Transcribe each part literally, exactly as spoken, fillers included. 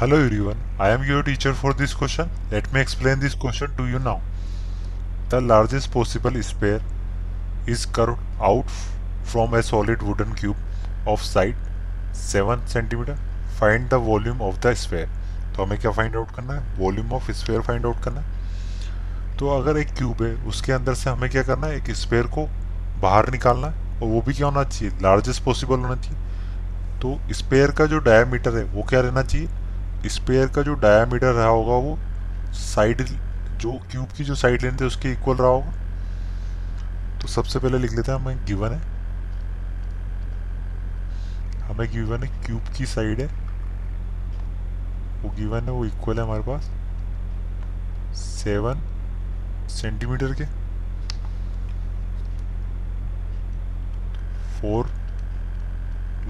Hello everyone, I am your teacher for this question. Let me explain this question to you now. The largest possible sphere is curved out from a solid wooden cube of side seven centimeter. Find the volume of the sphere. तो हमें क्या find out करना है? Volume of sphere find out करना है. तो अगर एक क्यूब है उसके अंदर से हमें क्या करना है, एक स्फीयर को बाहर निकालना है और वो भी क्या होना चाहिए, लार्जेस्ट पॉसिबल होना चाहिए. तो स्फीयर का जो डायामीटर है वो क्या रहना चाहिए, स्फीयर का जो डायामीटर रहा होगा वो साइड जो क्यूब की जो साइड लेंथ है उसके इक्वल रहा होगा. तो सबसे पहले लिख लेते हैं, हमें गिवन है हमें गिवन है क्यूब की साइड है वो गिवन है, वो इक्वल है हमारे पास सेवन सेंटीमीटर के, फोर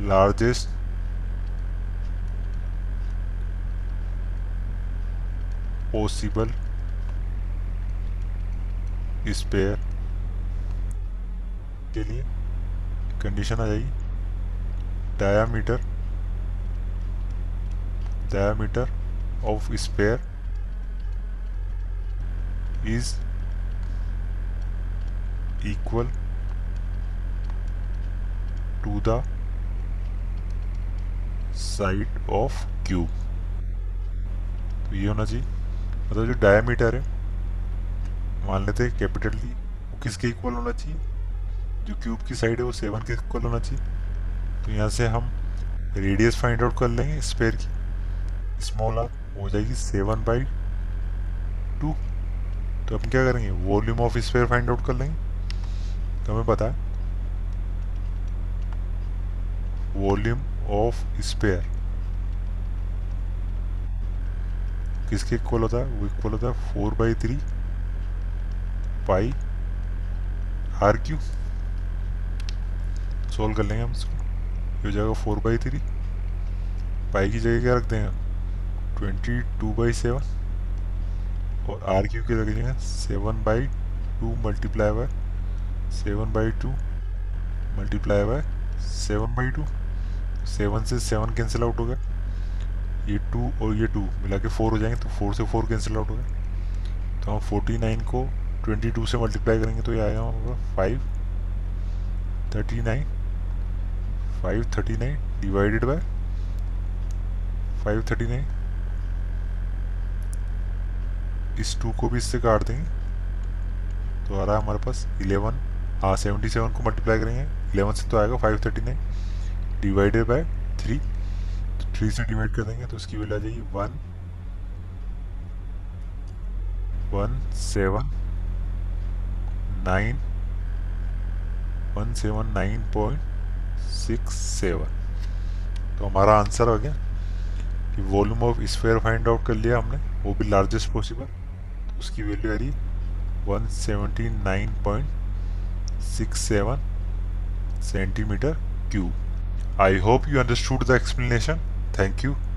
लार्जेस्ट पॉसिबल स्फीयर के लिए कंडीशन आ जाएगी diameter diameter of sphere is equal to the side of cube. तो ये होना चाहिए, मतलब जो डायामीटर है मान लेते हैं कैपिटल डी, वो किसके इक्वल होना चाहिए, जो क्यूब की साइड है वो सेवन के इक्वल होना चाहिए. तो यहाँ से हम रेडियस फाइंड आउट कर लेंगे स्फीयर की, स्मॉल आर हो जाएगी सेवन बाई टू. तो हम क्या करेंगे, volume of sphere find out कर लेंगे. तो हमें पता है वॉल्यूम ऑफ स्फीयर किसके इक्वल होता है, वो इक्वल होता है four by three pi r cube. Solve कर लेंगे हम इसको, ये हो जाएगा फोर बाई थ्री पाई की जगह क्या रख देंगे, ट्वेंटी टू बाई सेवन और आर क्यू की जगह देंगे seven by two multiply by seven by two multiply by seven by two. Seven से सेवन कैंसिल आउट हो गया, ये टू और ये टू मिला के फोर हो जाएंगे, तो फोर से फोर कैंसिल आउट हो गया. तो हम फोर्टी नाइन को ट्वेंटी टू से मल्टीप्लाई करेंगे तो ये आएगा हमारा five thirty nine five thirty nine divided by five thirty nine. इस टू को भी इससे काट देंगे तो आ रहा है हमारे पास इलेवन. हाँ, सेवेंटी सेवन को मल्टीप्लाई करेंगे इलेवन से तो आएगा five thirty nine divided by three. तो थ्री से डिवाइड कर देंगे तो उसकी वैल्यू आ जाएगी one one seven nine one seven nine point six seven. तो हमारा आंसर हो गया कि volume of sphere find out कर लिया हमने, वो भी लार्जेस्ट पॉसिबल. तो उसकी वैल्यू आ रही one seventy nine point six seven centimetre cube. I hope you understood the explanation. Thank you.